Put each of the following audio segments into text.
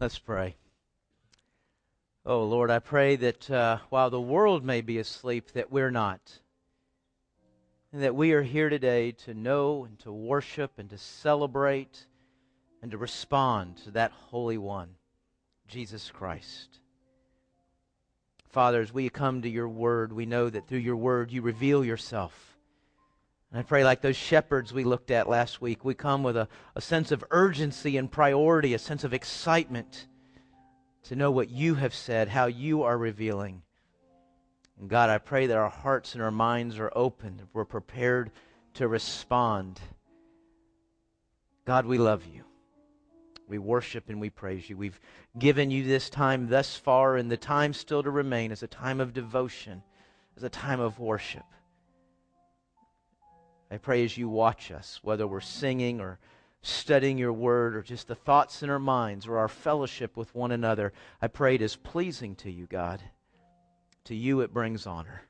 Let's pray. Oh, Lord, I pray that while the world may be asleep, that we're not. And that we are here today to know and to worship and to celebrate and to respond to that Holy One, Jesus Christ. Father, as we come to your word, we know that through your word you reveal yourself. And I pray like those shepherds we looked at last week, we come with a sense of urgency and priority, a sense of excitement to know what you have said, how you are revealing. And God, I pray that our hearts and our minds are open, that we're prepared to respond. God, we love you. We worship and we praise you. We've given you this time thus far, and the time still to remain is a time of devotion, as a time of worship. I pray as you watch us, whether we're singing or studying your word or just the thoughts in our minds or our fellowship with one another, I pray it is pleasing to you, God. To you it brings honor.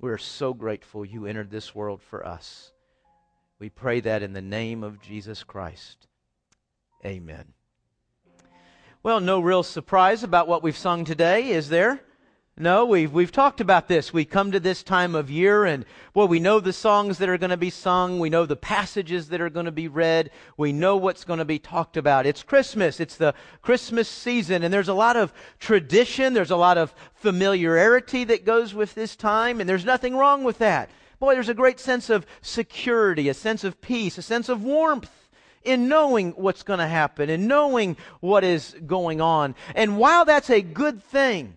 We are so grateful you entered this world for us. We pray that in the name of Jesus Christ. Amen. Well, no real surprise about what we've sung today, is there? No, we've talked about this. We come to this time of year and, boy, we know the songs that are going to be sung. We know the passages that are going to be read. We know what's going to be talked about. It's Christmas. It's the Christmas season. And there's a lot of tradition. There's a lot of familiarity that goes with this time. And there's nothing wrong with that. Boy, there's a great sense of security, a sense of peace, a sense of warmth in knowing what's going to happen and knowing what is going on. And while that's a good thing,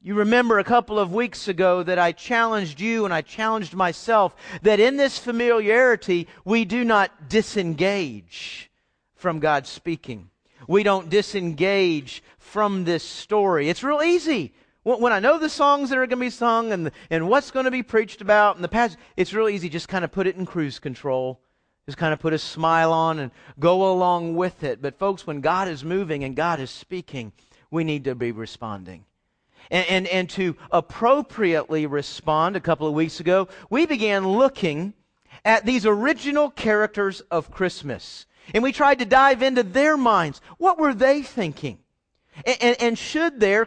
you remember a couple of weeks ago that I challenged you and I challenged myself that in this familiarity, we do not disengage from God speaking. We don't disengage from this story. It's real easy. When I know the songs that are going to be sung and what's going to be preached about and the passage, it's real easy. Just kind of put it in cruise control. Just kind of put a smile on and go along with it. But folks, when God is moving and God is speaking, we need to be responding. And to appropriately respond, a couple of weeks ago, we began looking at these original characters of Christmas. And we tried to dive into their minds. What were they thinking? And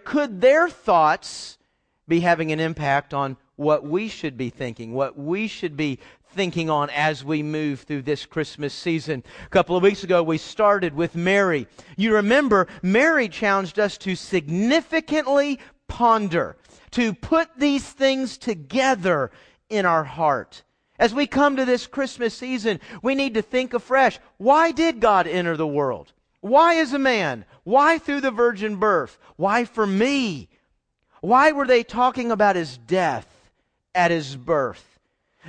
could their thoughts be having an impact on what we should be thinking, what we should be thinking on as we move through this Christmas season. A couple of weeks ago, we started with Mary. You remember, Mary challenged us to significantly ponder, to put these things together in our heart. As we come to this Christmas season, we need to think afresh. Why did God enter the world? Why as a man? Why through the virgin birth? Why for me? Why were they talking about his death at his birth?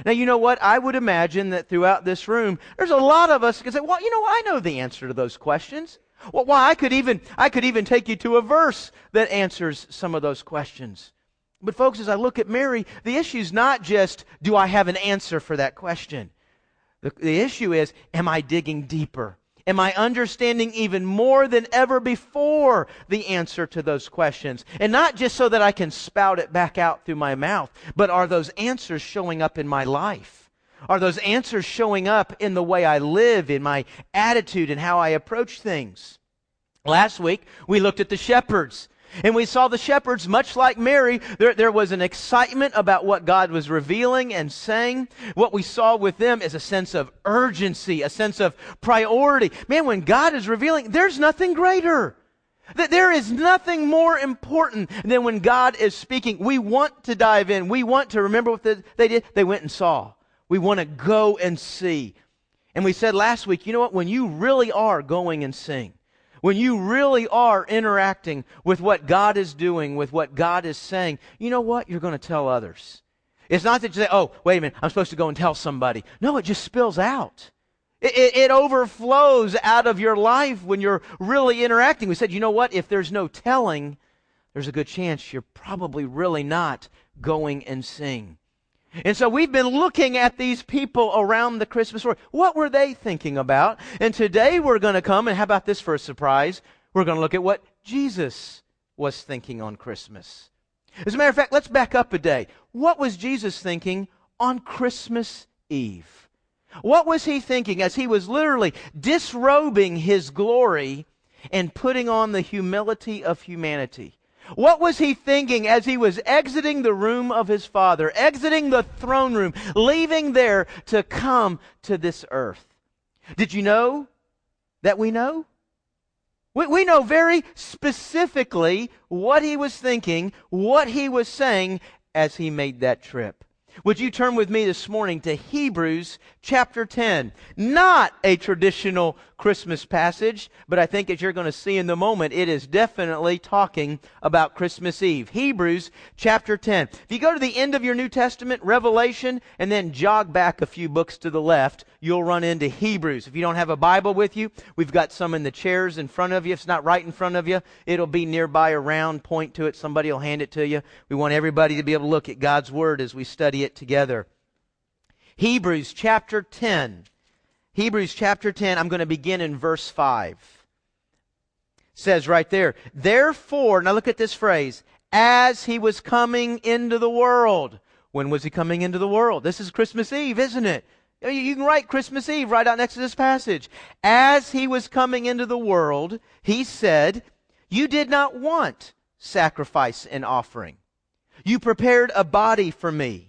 Now, you know what? I would imagine that throughout this room, there's a lot of us who can say, well, you know, I know the answer to those questions. Well, why? I could even take you to a verse that answers some of those questions. But folks, as I look at Mary, the issue's not just, do I have an answer for that question? The issue is, am I digging deeper? Am I understanding even more than ever before the answer to those questions? And not just so that I can spout it back out through my mouth, but are those answers showing up in my life? Are those answers showing up in the way I live, in my attitude, and how I approach things? Last week, we looked at the shepherds. And we saw the shepherds, much like Mary, there was an excitement about what God was revealing and saying. What we saw with them is a sense of urgency, a sense of priority. Man, when God is revealing, there's nothing greater. There is nothing more important than when God is speaking. We want to dive in. We want to remember what they did. They went and saw. We want to go and see. And we said last week, you know what? When you really are going and seeing, when you really are interacting with what God is doing, with what God is saying, you know what? You're going to tell others. It's not that you say, oh, wait a minute, I'm supposed to go and tell somebody. No, it just spills out. It overflows out of your life when you're really interacting. We said, you know what? If there's no telling, there's a good chance you're probably really not going and seeing. And so we've been looking at these people around the Christmas story. What were they thinking about? And today we're going to come, and how about this for a surprise? We're going to look at what Jesus was thinking on Christmas. As a matter of fact, let's back up a day. What was Jesus thinking on Christmas Eve? What was he thinking as he was literally disrobing his glory and putting on the humility of humanity. What was he thinking as he was exiting the room of his Father, exiting the throne room, leaving there to come to this earth? Did you know that we know? We know very specifically what he was thinking, what he was saying as he made that trip. Would you turn with me this morning to Hebrews chapter 10? Not a traditional Christmas passage, but I think as you're going to see in the moment, it is definitely talking about Christmas Eve. Hebrews chapter 10. If you go to the end of your New Testament, Revelation, and then jog back a few books to the left, you'll run into Hebrews. If you don't have a Bible with you, we've got some in the chairs in front of you. If it's not right in front of you, it'll be nearby around. Point to it. Somebody will hand it to you. We want everybody to be able to look at God's Word as we study it together. Hebrews chapter 10. Hebrews chapter 10, I'm going to begin in verse 5. It says right there, therefore, now look at this phrase, as he was coming into the world. When was he coming into the world? This is Christmas Eve, isn't it? You can write Christmas Eve right out next to this passage. As he was coming into the world, he said, you did not want sacrifice and offering. You prepared a body for me.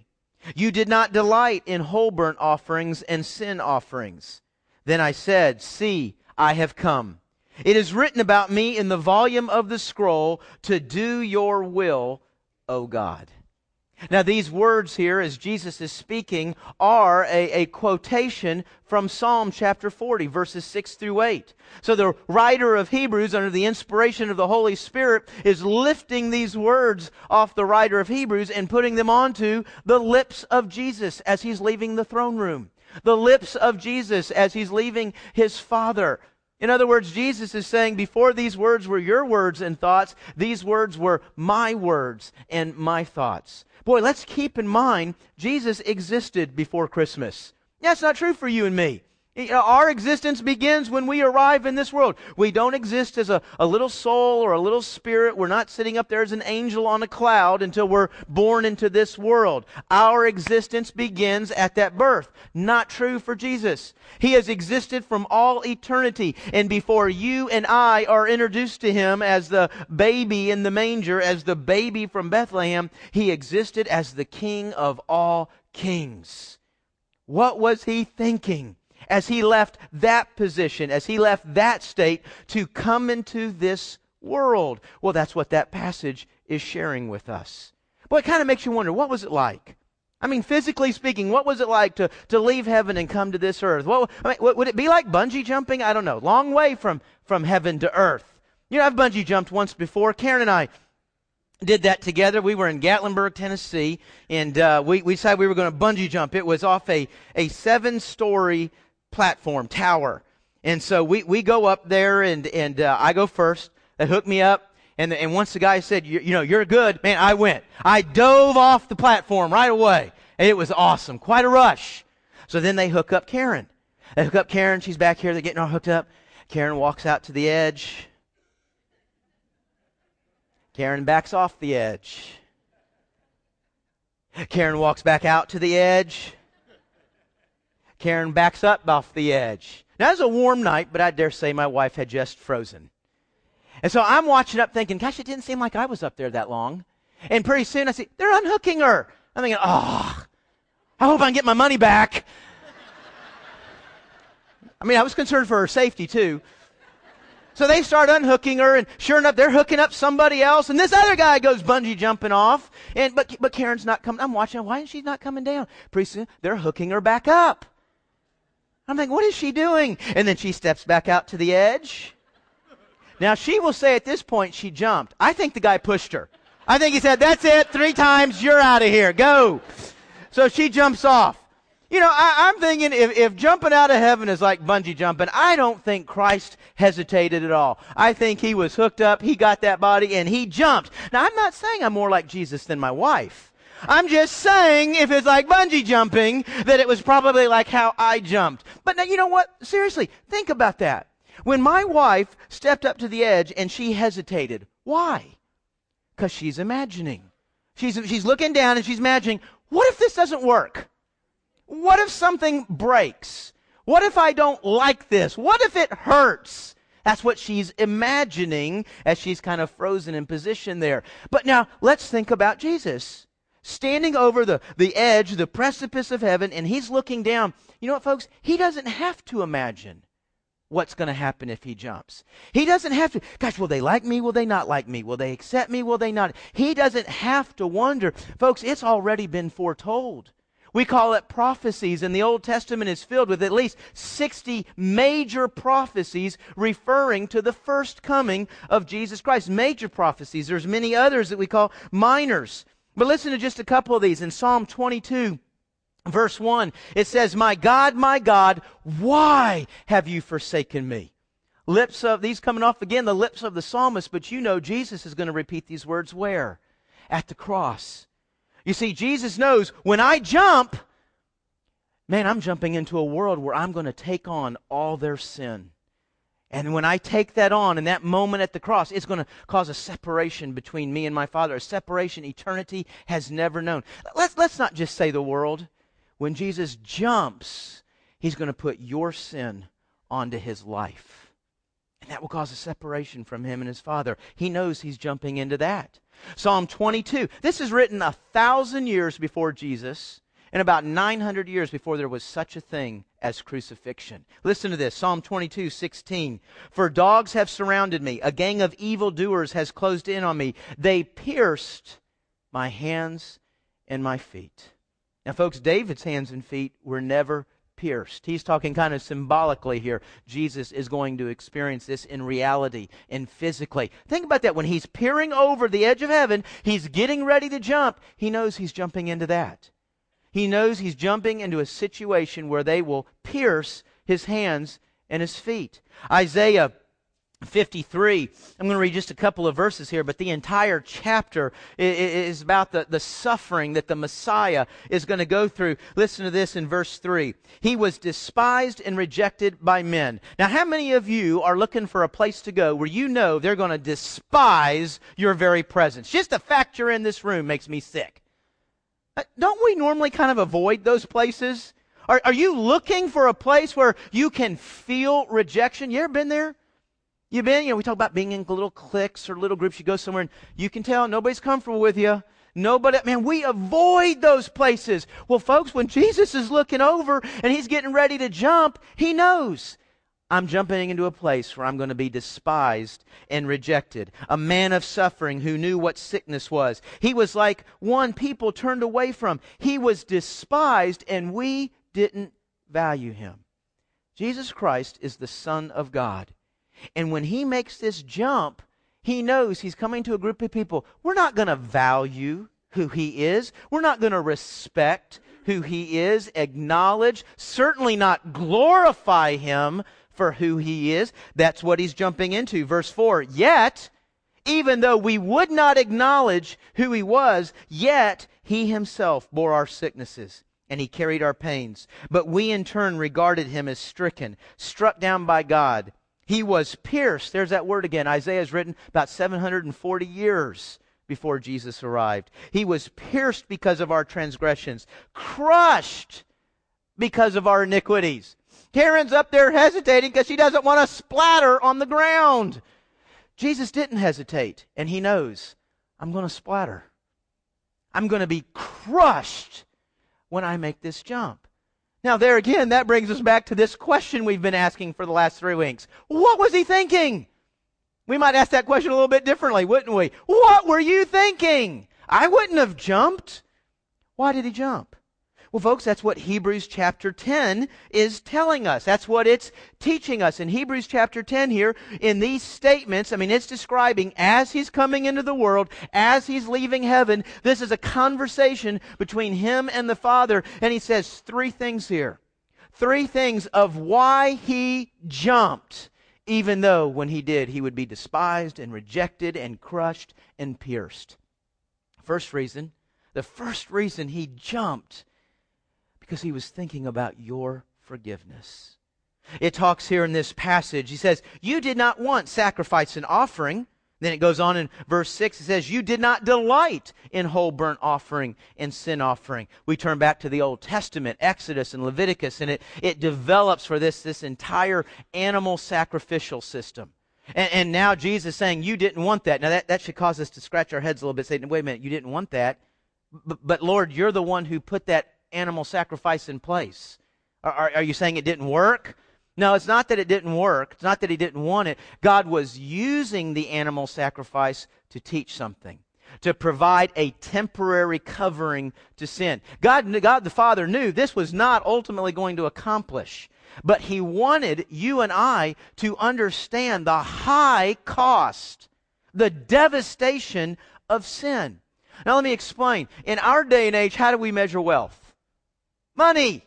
You did not delight in whole burnt offerings and sin offerings. Then I said, see, I have come. It is written about me in the volume of the scroll to do your will, O God. Now these words here, as Jesus is speaking, are a quotation from Psalm chapter 40, verses 6 through 8. So the writer of Hebrews, under the inspiration of the Holy Spirit, is lifting these words off the writer of Hebrews and putting them onto the lips of Jesus as he's leaving the throne room. The lips of Jesus as he's leaving his Father. In other words, Jesus is saying, before these words were your words and thoughts, these words were my words and my thoughts. Boy, let's keep in mind, Jesus existed before Christmas. That's not true for you and me. Our existence begins when we arrive in this world. We don't exist as a little soul or a little spirit. We're not sitting up there as an angel on a cloud until we're born into this world. Our existence begins at that birth. Not true for Jesus. He has existed from all eternity. And before you and I are introduced to Him as the baby in the manger, as the baby from Bethlehem, He existed as the King of all kings. What was He thinking as He left that position, as He left that state to come into this world? Well, that's what that passage is sharing with us. Boy, it kind of makes you wonder, what was it like? I mean, physically speaking, what was it like to leave heaven and come to this earth? Would it be like bungee jumping? I don't know. Long way from heaven to earth. You know, I've bungee jumped once before. Karen and I did that together. We were in Gatlinburg, Tennessee, and we decided we were going to bungee jump. It was off a 7-story platform tower, and so we go up there, and I go first. They hook me up, and once the guy said, you know, you're good, man, I went. I dove off the platform right away, and it was awesome, quite a rush. So then they hook up Karen. She's back here. They're getting all hooked up. Karen walks out to the edge. Karen backs off the edge. Karen walks back out to the edge. Karen backs up off the edge. Now, it was a warm night, but I dare say my wife had just frozen. And so I'm watching up thinking, gosh, it didn't seem like I was up there that long. And pretty soon I see, they're unhooking her. I'm thinking, oh, I hope I can get my money back. I mean, I was concerned for her safety, too. So they start unhooking her, and sure enough, they're hooking up somebody else, and this other guy goes bungee jumping off, and but Karen's not coming. I'm watching, why is she not coming down? Pretty soon, they're hooking her back up. I'm thinking, what is she doing? And then she steps back out to the edge. Now, she will say at this point, she jumped. I think the guy pushed her. I think he said, that's it, 3 times, you're out of here, go. So she jumps off. You know, I'm thinking if jumping out of heaven is like bungee jumping, I don't think Christ hesitated at all. I think He was hooked up, He got that body, and He jumped. Now, I'm not saying I'm more like Jesus than my wife. I'm just saying, if it's like bungee jumping, that it was probably like how I jumped. But now, you know what? Seriously, think about that. When my wife stepped up to the edge and she hesitated, why? Because she's imagining. She's looking down and she's imagining, what if this doesn't work? What if something breaks? What if I don't like this? What if it hurts? That's what she's imagining as she's kind of frozen in position there. But now let's think about Jesus standing over the edge, the precipice of heaven, and he's looking down. You know what, folks? He doesn't have to imagine what's going to happen if he jumps. He doesn't have to, gosh, will they like me? Will they not like me? Will they accept me? Will they not? He doesn't have to wonder. Folks, it's already been foretold. We call it prophecies, and the Old Testament is filled with at least 60 major prophecies referring to the first coming of Jesus Christ. Major prophecies. There's many others that we call minors. But listen to just a couple of these. In Psalm 22, verse 1, it says, my God, why have you forsaken me?" Lips of, these coming off again, the lips of the psalmist, but you know Jesus is going to repeat these words where? At the cross. You see, Jesus knows when I jump, man, I'm jumping into a world where I'm going to take on all their sin. And when I take that on in that moment at the cross, it's going to cause a separation between me and my Father, a separation eternity has never known. Let's not just say the world. When Jesus jumps, he's going to put your sin onto his life. And that will cause a separation from him and his Father. He knows he's jumping into that. Psalm 22. This is written 1,000 years before Jesus and about 900 years before there was such a thing as crucifixion. Listen to this. Psalm 22, 16. For dogs have surrounded me. A gang of evildoers has closed in on me. They pierced my hands and my feet. Now, folks, David's hands and feet were never pierced. He's talking kind of symbolically here. Jesus is going to experience this in reality and physically. Think about that. When he's peering over the edge of heaven, he's getting ready to jump. He knows he's jumping into that. He knows he's jumping into a situation where they will pierce his hands and his feet. Isaiah 53. I'm going to read just a couple of verses here, but the entire chapter is about the suffering that the Messiah is going to go through. Listen to this in verse 3. He was despised and rejected by men. Now, how many of you are looking for a place to go where you know they're going to despise your very presence? Just the fact you're in this room makes me sick. Don't we normally kind of avoid those places? Are you looking for a place where you can feel rejection? You ever been there? You've been, you know, we talk about being in little cliques or little groups. You go somewhere and you can tell nobody's comfortable with you. Nobody, man, we avoid those places. Well, folks, when Jesus is looking over and he's getting ready to jump, he knows I'm jumping into a place where I'm going to be despised and rejected. A man of suffering who knew what sickness was. He was like one people turned away from. He was despised and we didn't value him. Jesus Christ is the Son of God. And when he makes this jump, he knows he's coming to a group of people. We're not going to value who he is. We're not going to respect who he is, acknowledge, certainly not glorify him for who he is. That's what he's jumping into. Verse 4, yet, even though we would not acknowledge who he was, yet he himself bore our sicknesses. And he carried our pains. But we in turn regarded him as stricken, struck down by God. He was pierced. There's that word again. Isaiah is written about 740 years before Jesus arrived. He was pierced because of our transgressions, crushed because of our iniquities. Karen's up there hesitating because she doesn't want to splatter on the ground. Jesus didn't hesitate, and he knows, I'm going to splatter. I'm going to be crushed when I make this jump. Now there again, that brings us back to this question we've been asking for the last 3 weeks. What was he thinking? We might ask that question a little bit differently, wouldn't we? What were you thinking? I wouldn't have jumped. Why did he jump? Well, folks, that's what Hebrews chapter 10 is telling us. That's what it's teaching us. In Hebrews chapter 10 here, in these statements, I mean, it's describing as he's coming into the world, as he's leaving heaven, this is a conversation between him and the Father. And he says three things here. Three things of why he jumped, even though when he did, he would be despised and rejected and crushed and pierced. First reason, the first reason he jumped, because he was thinking about your forgiveness. It talks here in this passage. He says, you did not want sacrifice and offering, Then it goes on in verse 6, it says, you did not delight in whole burnt offering and sin offering. We turn back to the Old Testament, Exodus and Leviticus, and it develops for this entire animal sacrificial system. And now Jesus is saying, you didn't want that. Now that should cause us to scratch our heads a little bit, saying, wait a minute, you didn't want that. But Lord, you're the one who put that animal sacrifice in place. Are you saying it didn't work? No, it's not that it didn't work. It's not that he didn't want it. God was using the animal sacrifice to teach something, to provide a temporary covering to sin. God the Father knew this was not ultimately going to accomplish, but he wanted you and I to understand the high cost, the devastation of sin. Now let me explain. In our day and age, how do we measure wealth? Money.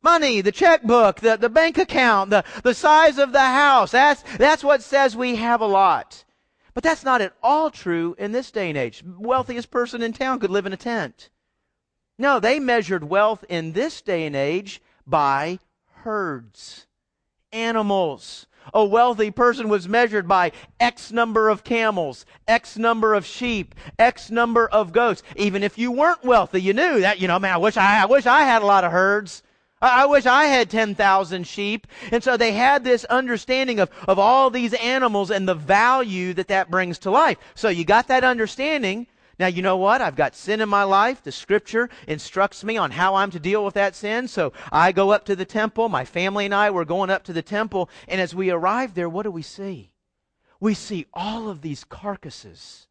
Money, the checkbook, the bank account, the size of the house. That's what says we have a lot. But that's not at all true in this day and age. Wealthiest person in town could live in a tent. No, they measured wealth in this day and age by herds, animals. A wealthy person was measured by X number of camels, X number of sheep, X number of goats. Even if you weren't wealthy, you knew that, man, I wish I had a lot of herds. I wish I had 10,000 sheep. And so they had this understanding of all these animals and the value that brings to life. So you got that understanding. Now, you know what? I've got sin in my life. The Scripture instructs me on how I'm to deal with that sin. So I go up to the temple. My family and I were going up to the temple. And as we arrive there, what do we see? We see all of these carcasses.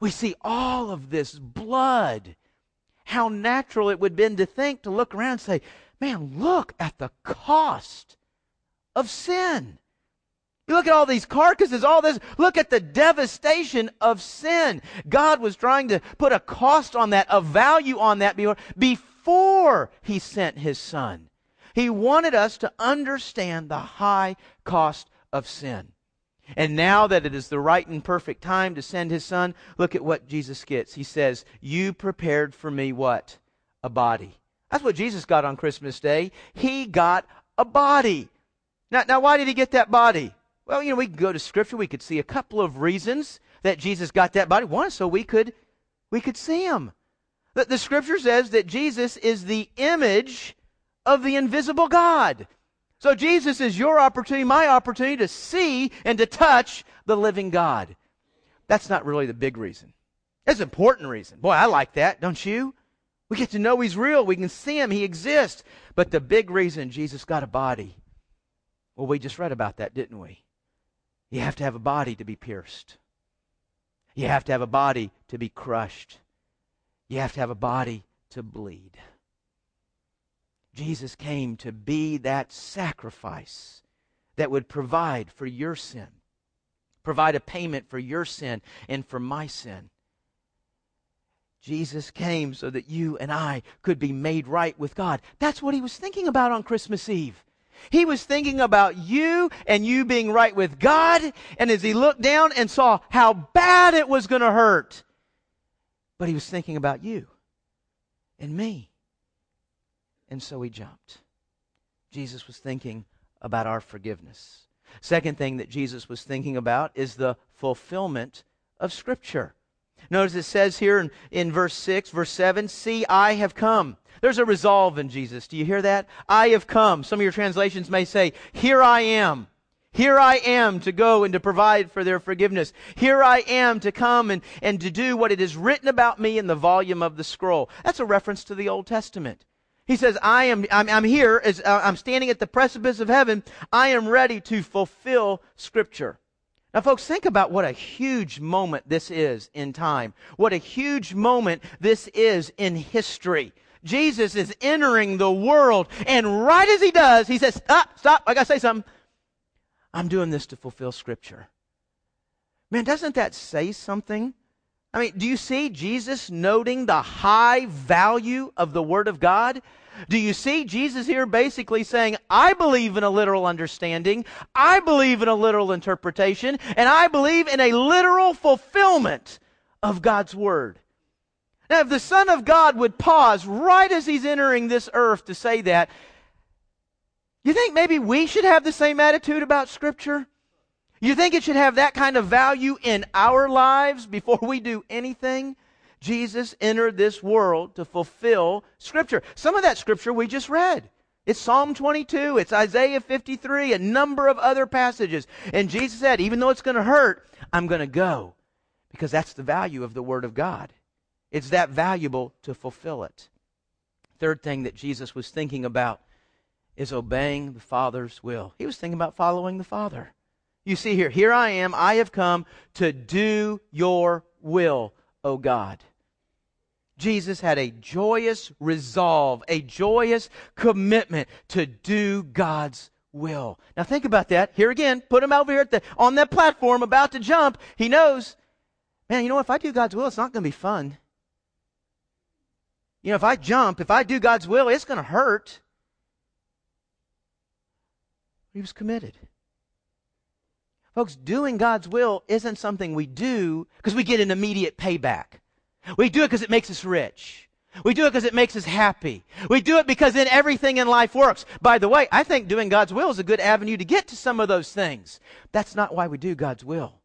We see all of this blood. How natural it would have been to look around and say, man, look at the cost of sin. You look at all these carcasses, all this. Look at the devastation of sin. God was trying to put a cost on that, a value on that before He sent His Son. He wanted us to understand the high cost of sin. And now that it is the right and perfect time to send His Son, look at what Jesus gets. He says, you prepared for me what? A body. That's what Jesus got on Christmas Day. He got a body. Now why did He get that body? Well, we can go to Scripture. We could see a couple of reasons that Jesus got that body. One, so we could see Him. The Scripture says that Jesus is the image of the invisible God. So Jesus is your opportunity, my opportunity to see and to touch the living God. That's not really the big reason. That's an important reason. Boy, I like that, don't you? We get to know He's real. We can see Him. He exists. But the big reason Jesus got a body, well, we just read about that, didn't we? You have to have a body to be pierced. You have to have a body to be crushed. You have to have a body to bleed. Jesus came to be that sacrifice that would provide for your sin, provide a payment for your sin and for my sin. Jesus came so that you and I could be made right with God. That's what He was thinking about on Christmas Eve. He was thinking about you and you being right with God. And as He looked down and saw how bad it was going to hurt, but He was thinking about you and me. And so He jumped. Jesus was thinking about our forgiveness. Second thing that Jesus was thinking about is the fulfillment of Scripture. Notice it says here in verse 6, verse 7, see, I have come. There's a resolve in Jesus. Do you hear that? I have come. Some of your translations may say, here I am. Here I am to go and to provide for their forgiveness. Here I am to come and to do what it is written about me in the volume of the scroll. That's a reference to the Old Testament. He says, I'm here, as I'm standing at the precipice of heaven. I am ready to fulfill Scripture. Now, folks, think about what a huge moment this is in time. What a huge moment this is in history. Jesus is entering the world, and right as He does, He says, stop, I got to say something. I'm doing this to fulfill Scripture. Man, doesn't that say something? I mean, do you see Jesus noting the high value of the Word of God? Do you see Jesus here basically saying, I believe in a literal understanding, I believe in a literal interpretation, and I believe in a literal fulfillment of God's Word? Now, if the Son of God would pause right as He's entering this earth to say that, you think maybe we should have the same attitude about Scripture? You think it should have that kind of value in our lives before we do anything? Jesus entered this world to fulfill Scripture. Some of that Scripture we just read. It's Psalm 22, it's Isaiah 53, a number of other passages. And Jesus said, even though it's going to hurt, I'm going to go. Because that's the value of the Word of God. It's that valuable to fulfill it. Third thing that Jesus was thinking about is obeying the Father's will. He was thinking about following the Father. You see here I am, I have come to do your will, O God. Jesus had a joyous resolve, a joyous commitment to do God's will. Now think about that. Here again, put him over here on that platform about to jump. He knows, man, you know, if I do God's will, it's not going to be fun. You know, if I jump, if I do God's will, it's going to hurt. He was committed. Folks, doing God's will isn't something we do because we get an immediate payback. We do it because it makes us rich. We do it because it makes us happy. We do it because then everything in life works. By the way, I think doing God's will is a good avenue to get to some of those things. That's not why we do God's will.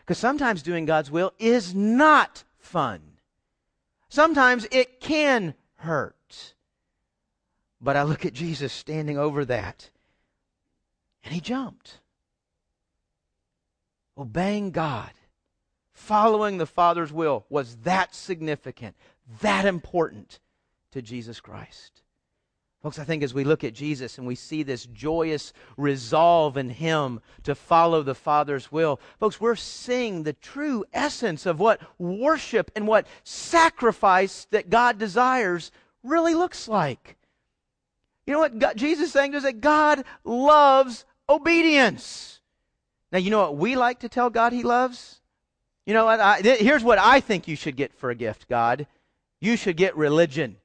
Because sometimes doing God's will is not fun. Sometimes it can hurt. But I look at Jesus standing over that, and he jumped. Obeying God, following the Father's will was that significant, that important to Jesus Christ. Folks, I think as we look at Jesus and we see this joyous resolve in Him to follow the Father's will, folks, we're seeing the true essence of what worship and what sacrifice that God desires really looks like. You know what Jesus is saying to us? That God loves obedience. Now, you know what we like to tell God He loves? You know what? Here's what I think you should get for a gift, God. You should get religion.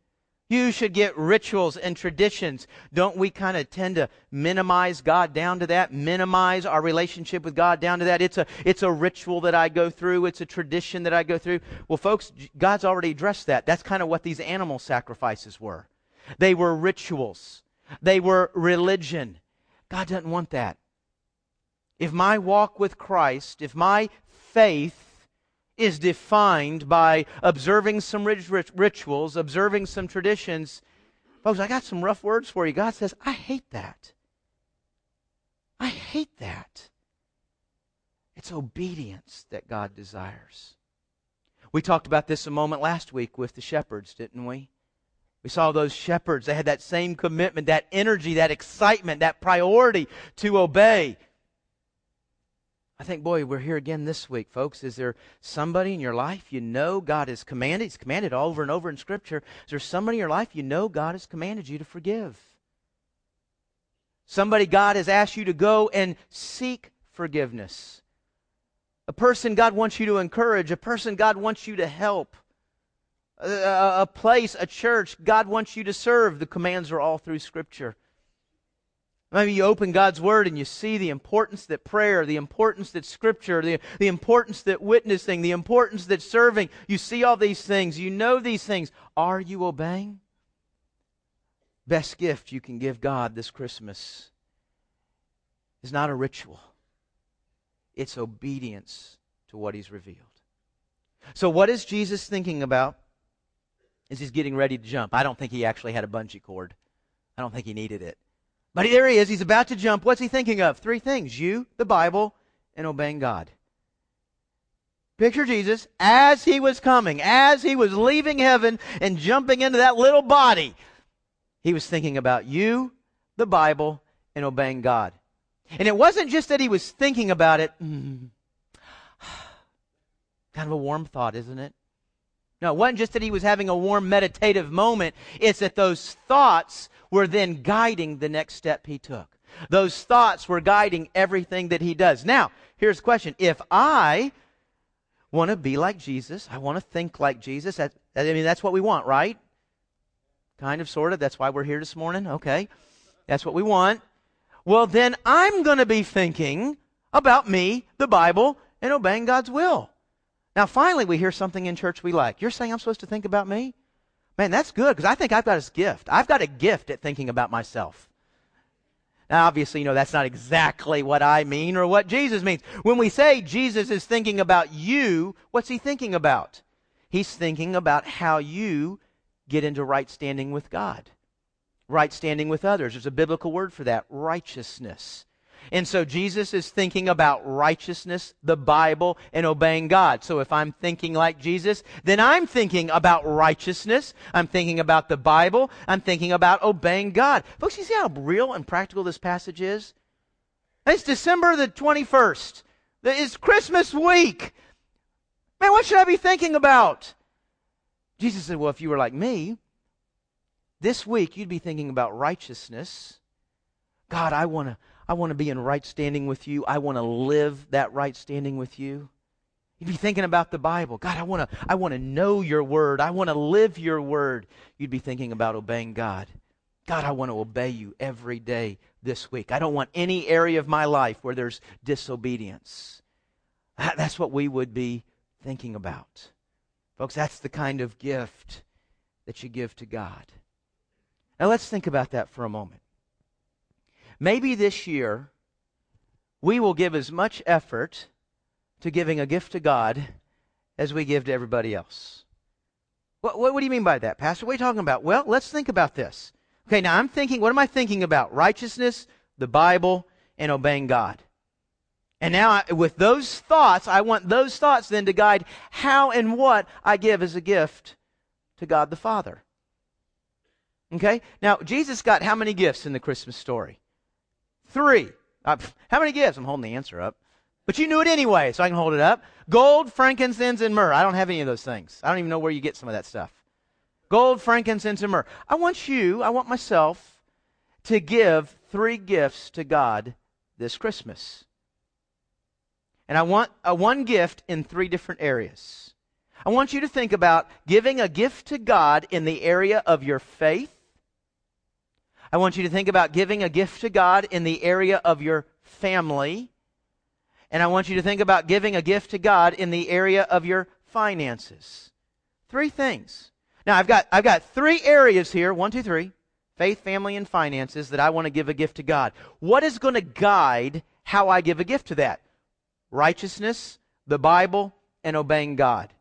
You should get rituals and traditions. Don't we kind of tend to minimize God down to that? Minimize our relationship with God down to that? It's a ritual that I go through. It's a tradition that I go through. Well, folks, God's already addressed that. That's kind of what these animal sacrifices were. They were rituals. They were religion. God doesn't want that. If my walk with Christ, if my faith is defined by observing some rituals, observing some traditions, folks, I got some rough words for you. God says, I hate that. I hate that. It's obedience that God desires. We talked about this a moment last week with the shepherds, didn't we? We saw those shepherds. They had that same commitment, that energy, that excitement, that priority to obey. I think, boy, we're here again this week, folks. Is there somebody in your life you know God has commanded? He's commanded all over and over in Scripture. Is there somebody in your life you know God has commanded you to forgive? Somebody God has asked you to go and seek forgiveness. A person God wants you to encourage. A person God wants you to help. A place, a church God wants you to serve. The commands are all through Scripture. Maybe you open God's Word and you see the importance that prayer, the importance that Scripture, the importance that witnessing, the importance that serving. You see all these things. You know these things. Are you obeying? Best gift you can give God this Christmas is not a ritual. It's obedience to what He's revealed. So what is Jesus thinking about as He's getting ready to jump? I don't think He actually had a bungee cord. I don't think He needed it. But there he is. He's about to jump. What's he thinking of? Three things. You, the Bible, and obeying God. Picture Jesus as He was coming, as He was leaving heaven and jumping into that little body. He was thinking about you, the Bible, and obeying God. And it wasn't just that He was thinking about it. Kind of a warm thought, isn't it? No, it wasn't just that He was having a warm meditative moment. It's that those thoughts were then guiding the next step He took. Those thoughts were guiding everything that He does. Now, here's the question. If I want to be like Jesus, I want to think like Jesus, that's what we want, right? Kind of, sort of. That's why we're here this morning. Okay. That's what we want. Well, then I'm going to be thinking about me, the Bible, and obeying God's will. Now, finally, we hear something in church we like. You're saying I'm supposed to think about me? Man, that's good, because I think I've got a gift. I've got a gift at thinking about myself. Now, obviously, you know, that's not exactly what I mean or what Jesus means. When we say Jesus is thinking about you, what's he thinking about? He's thinking about how you get into right standing with God, right standing with others. There's a biblical word for that, righteousness. And so Jesus is thinking about righteousness, the Bible, and obeying God. So if I'm thinking like Jesus, then I'm thinking about righteousness. I'm thinking about the Bible. I'm thinking about obeying God. Folks, you see how real and practical this passage is? It's December the 21st. It's Christmas week. Man, what should I be thinking about? Jesus said, well, if you were like me, this week you'd be thinking about righteousness. God, I want to be in right standing with you. I want to live that right standing with you. You'd be thinking about the Bible. God, I want to know your word. I want to live your word. You'd be thinking about obeying God. God, I want to obey you every day this week. I don't want any area of my life where there's disobedience. That's what we would be thinking about. Folks, that's the kind of gift that you give to God. Now let's think about that for a moment. Maybe this year, we will give as much effort to giving a gift to God as we give to everybody else. What do you mean by that, Pastor? What are you talking about? Well, let's think about this. Okay, now I'm thinking, what am I thinking about? Righteousness, the Bible, and obeying God. And now with those thoughts, I want those thoughts then to guide how and what I give as a gift to God the Father. Okay, now Jesus got how many gifts in the Christmas story? 3. How many gifts? I'm holding the answer up. But you knew it anyway, so I can hold it up. Gold, frankincense, and myrrh. I don't have any of those things. I don't even know where you get some of that stuff. Gold, frankincense, and myrrh. I want myself to give 3 gifts to God this Christmas. And I want a one gift in 3 different areas. I want you to think about giving a gift to God in the area of your faith. I want you to think about giving a gift to God in the area of your family. And I want you to think about giving a gift to God in the area of your finances. 3 things. Now, I've got 3 areas here. 1, 2, 3. Faith, family, and finances that I want to give a gift to God. What is going to guide how I give a gift to that? Righteousness, the Bible, and obeying God.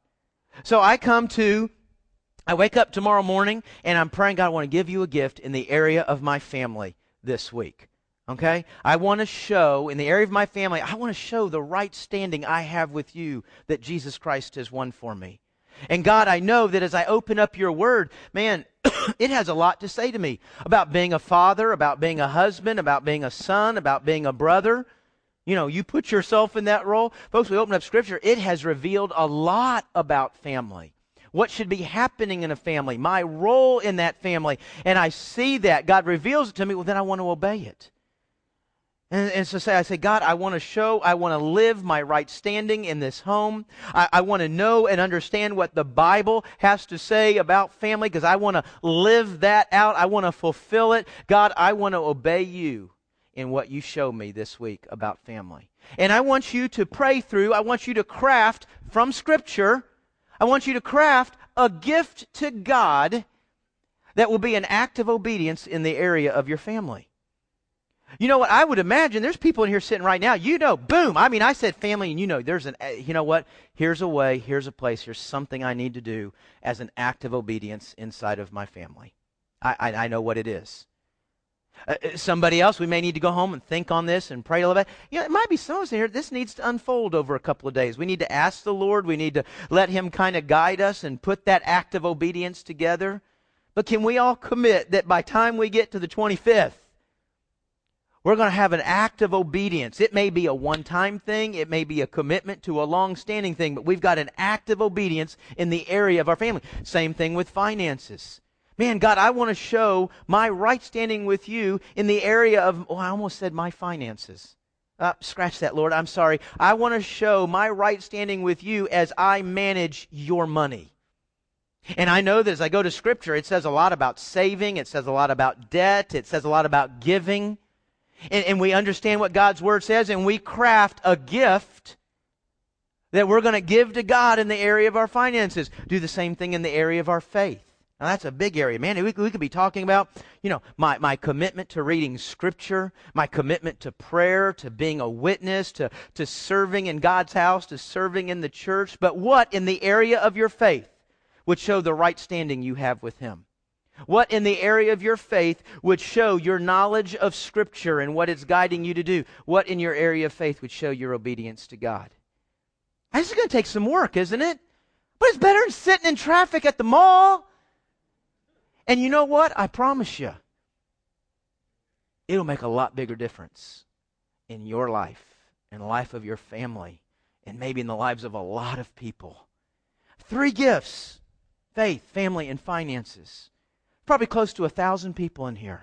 So I wake up tomorrow morning and I'm praying, God, I want to give you a gift in the area of my family this week. Okay? I want to show, in the area of my family, I want to show the right standing I have with you that Jesus Christ has won for me. And God, I know that as I open up your word, man, it has a lot to say to me about being a father, about being a husband, about being a son, about being a brother. You know, you put yourself in that role. Folks, we open up Scripture. It has revealed a lot about family. What should be happening in a family, my role in that family. And I see that. God reveals it to me. Well, then I want to obey it. And so I say, God, I want to live my right standing in this home. I want to know and understand what the Bible has to say about family because I want to live that out. I want to fulfill it. God, I want to obey you in what you show me this week about family. And I want you to pray through, I want you to craft from Scripture, I want you to craft a gift to God that will be an act of obedience in the area of your family. You know what, I would imagine there's people in here sitting right now, you know, boom, I mean, I said family, and you know, you know what, here's a way, here's a place, here's something I need to do as an act of obedience inside of my family. I know what it is. Somebody else, we may need to go home and think on this and pray a little bit. You know, it might be some of us in here, this needs to unfold over a couple of days. We need to ask the Lord. We need to let Him kind of guide us and put that act of obedience together. But can we all commit that by the time we get to the 25th, we're going to have an act of obedience. It may be a one-time thing. It may be a commitment to a long-standing thing. But we've got an act of obedience in the area of our family. Same thing with finances. Man, God, I want to show my right standing with you in the area of, I almost said my finances. Scratch that, Lord. I'm sorry. I want to show my right standing with you as I manage your money. And I know that as I go to Scripture, it says a lot about saving. It says a lot about debt. It says a lot about giving. And we understand what God's Word says, and we craft a gift that we're going to give to God in the area of our finances. Do the same thing in the area of our faith. Now, that's a big area, man. We could be talking about, my commitment to reading Scripture, my commitment to prayer, to being a witness, to serving in God's house, to serving in the church. But what in the area of your faith would show the right standing you have with Him? What in the area of your faith would show your knowledge of Scripture and what it's guiding you to do? What in your area of faith would show your obedience to God? This is going to take some work, isn't it? But it's better than sitting in traffic at the mall. And you know what? I promise you, it'll make a lot bigger difference in your life, in the life of your family, and maybe in the lives of a lot of people. 3 gifts: faith, family, and finances. Probably close to 1,000 people in here.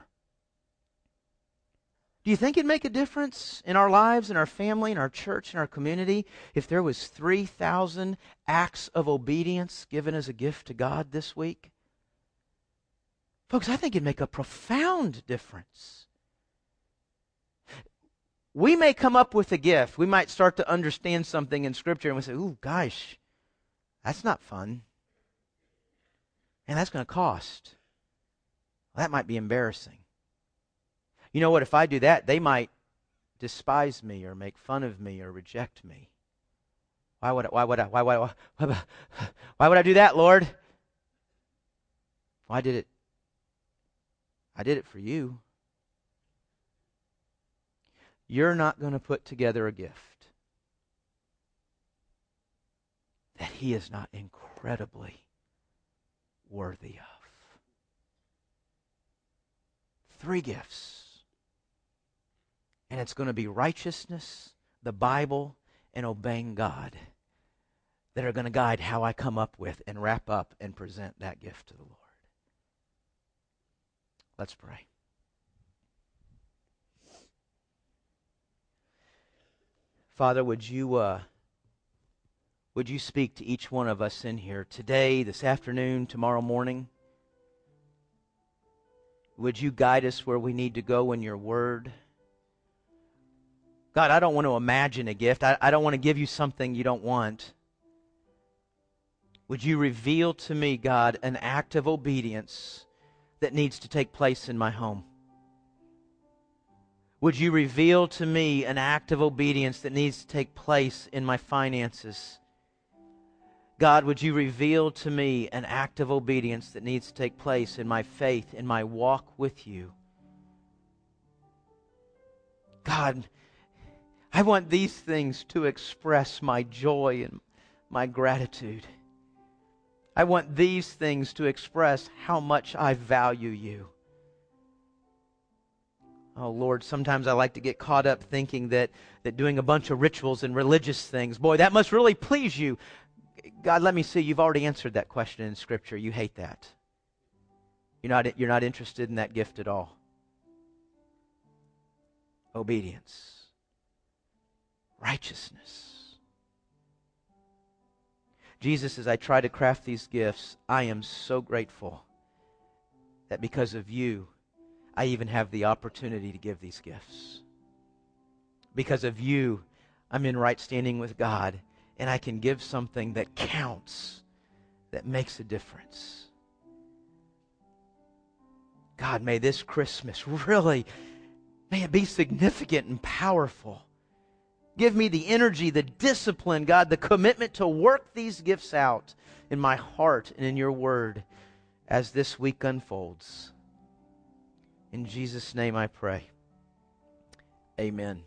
Do you think it'd make a difference in our lives, in our family, in our church, in our community, if there was 3,000 acts of obedience given as a gift to God this week? Folks, I think it'd make a profound difference. We may come up with a gift. We might start to understand something in Scripture and we say, "Ooh, gosh, that's not fun. And that's going to cost. Well, that might be embarrassing. You know what? If I do that, they might despise me or make fun of me or reject me. Why would I do that, Lord? Well, I did it for you." You're not going to put together a gift that He is not incredibly worthy of. 3 gifts. And it's going to be righteousness, the Bible, and obeying God that are going to guide how I come up with and wrap up and present that gift to the Lord. Let's pray. Father, would you speak to each one of us in here today, this afternoon, tomorrow morning? Would you guide us where we need to go in your word? God, I don't want to imagine a gift. I don't want to give you something you don't want. Would you reveal to me, God, an act of obedience that needs to take place in my home? Would you reveal to me an act of obedience that needs to take place in my finances? God, would you reveal to me an act of obedience that needs to take place in my faith, in my walk with you? God, I want these things to express my joy and my gratitude. I want these things to express how much I value you. Oh, Lord, sometimes I like to get caught up thinking that doing a bunch of rituals and religious things, boy, that must really please you. God, let me see. You've already answered that question in Scripture. You hate that. You're not interested in that gift at all. Obedience. Righteousness. Jesus, as I try to craft these gifts, I am so grateful that because of you, I even have the opportunity to give these gifts. Because of you, I'm in right standing with God, and I can give something that counts, that makes a difference. God, may this Christmas really, may it be significant and powerful. Give me the energy, the discipline, God, the commitment to work these gifts out in my heart and in your word as this week unfolds. In Jesus' name I pray. Amen.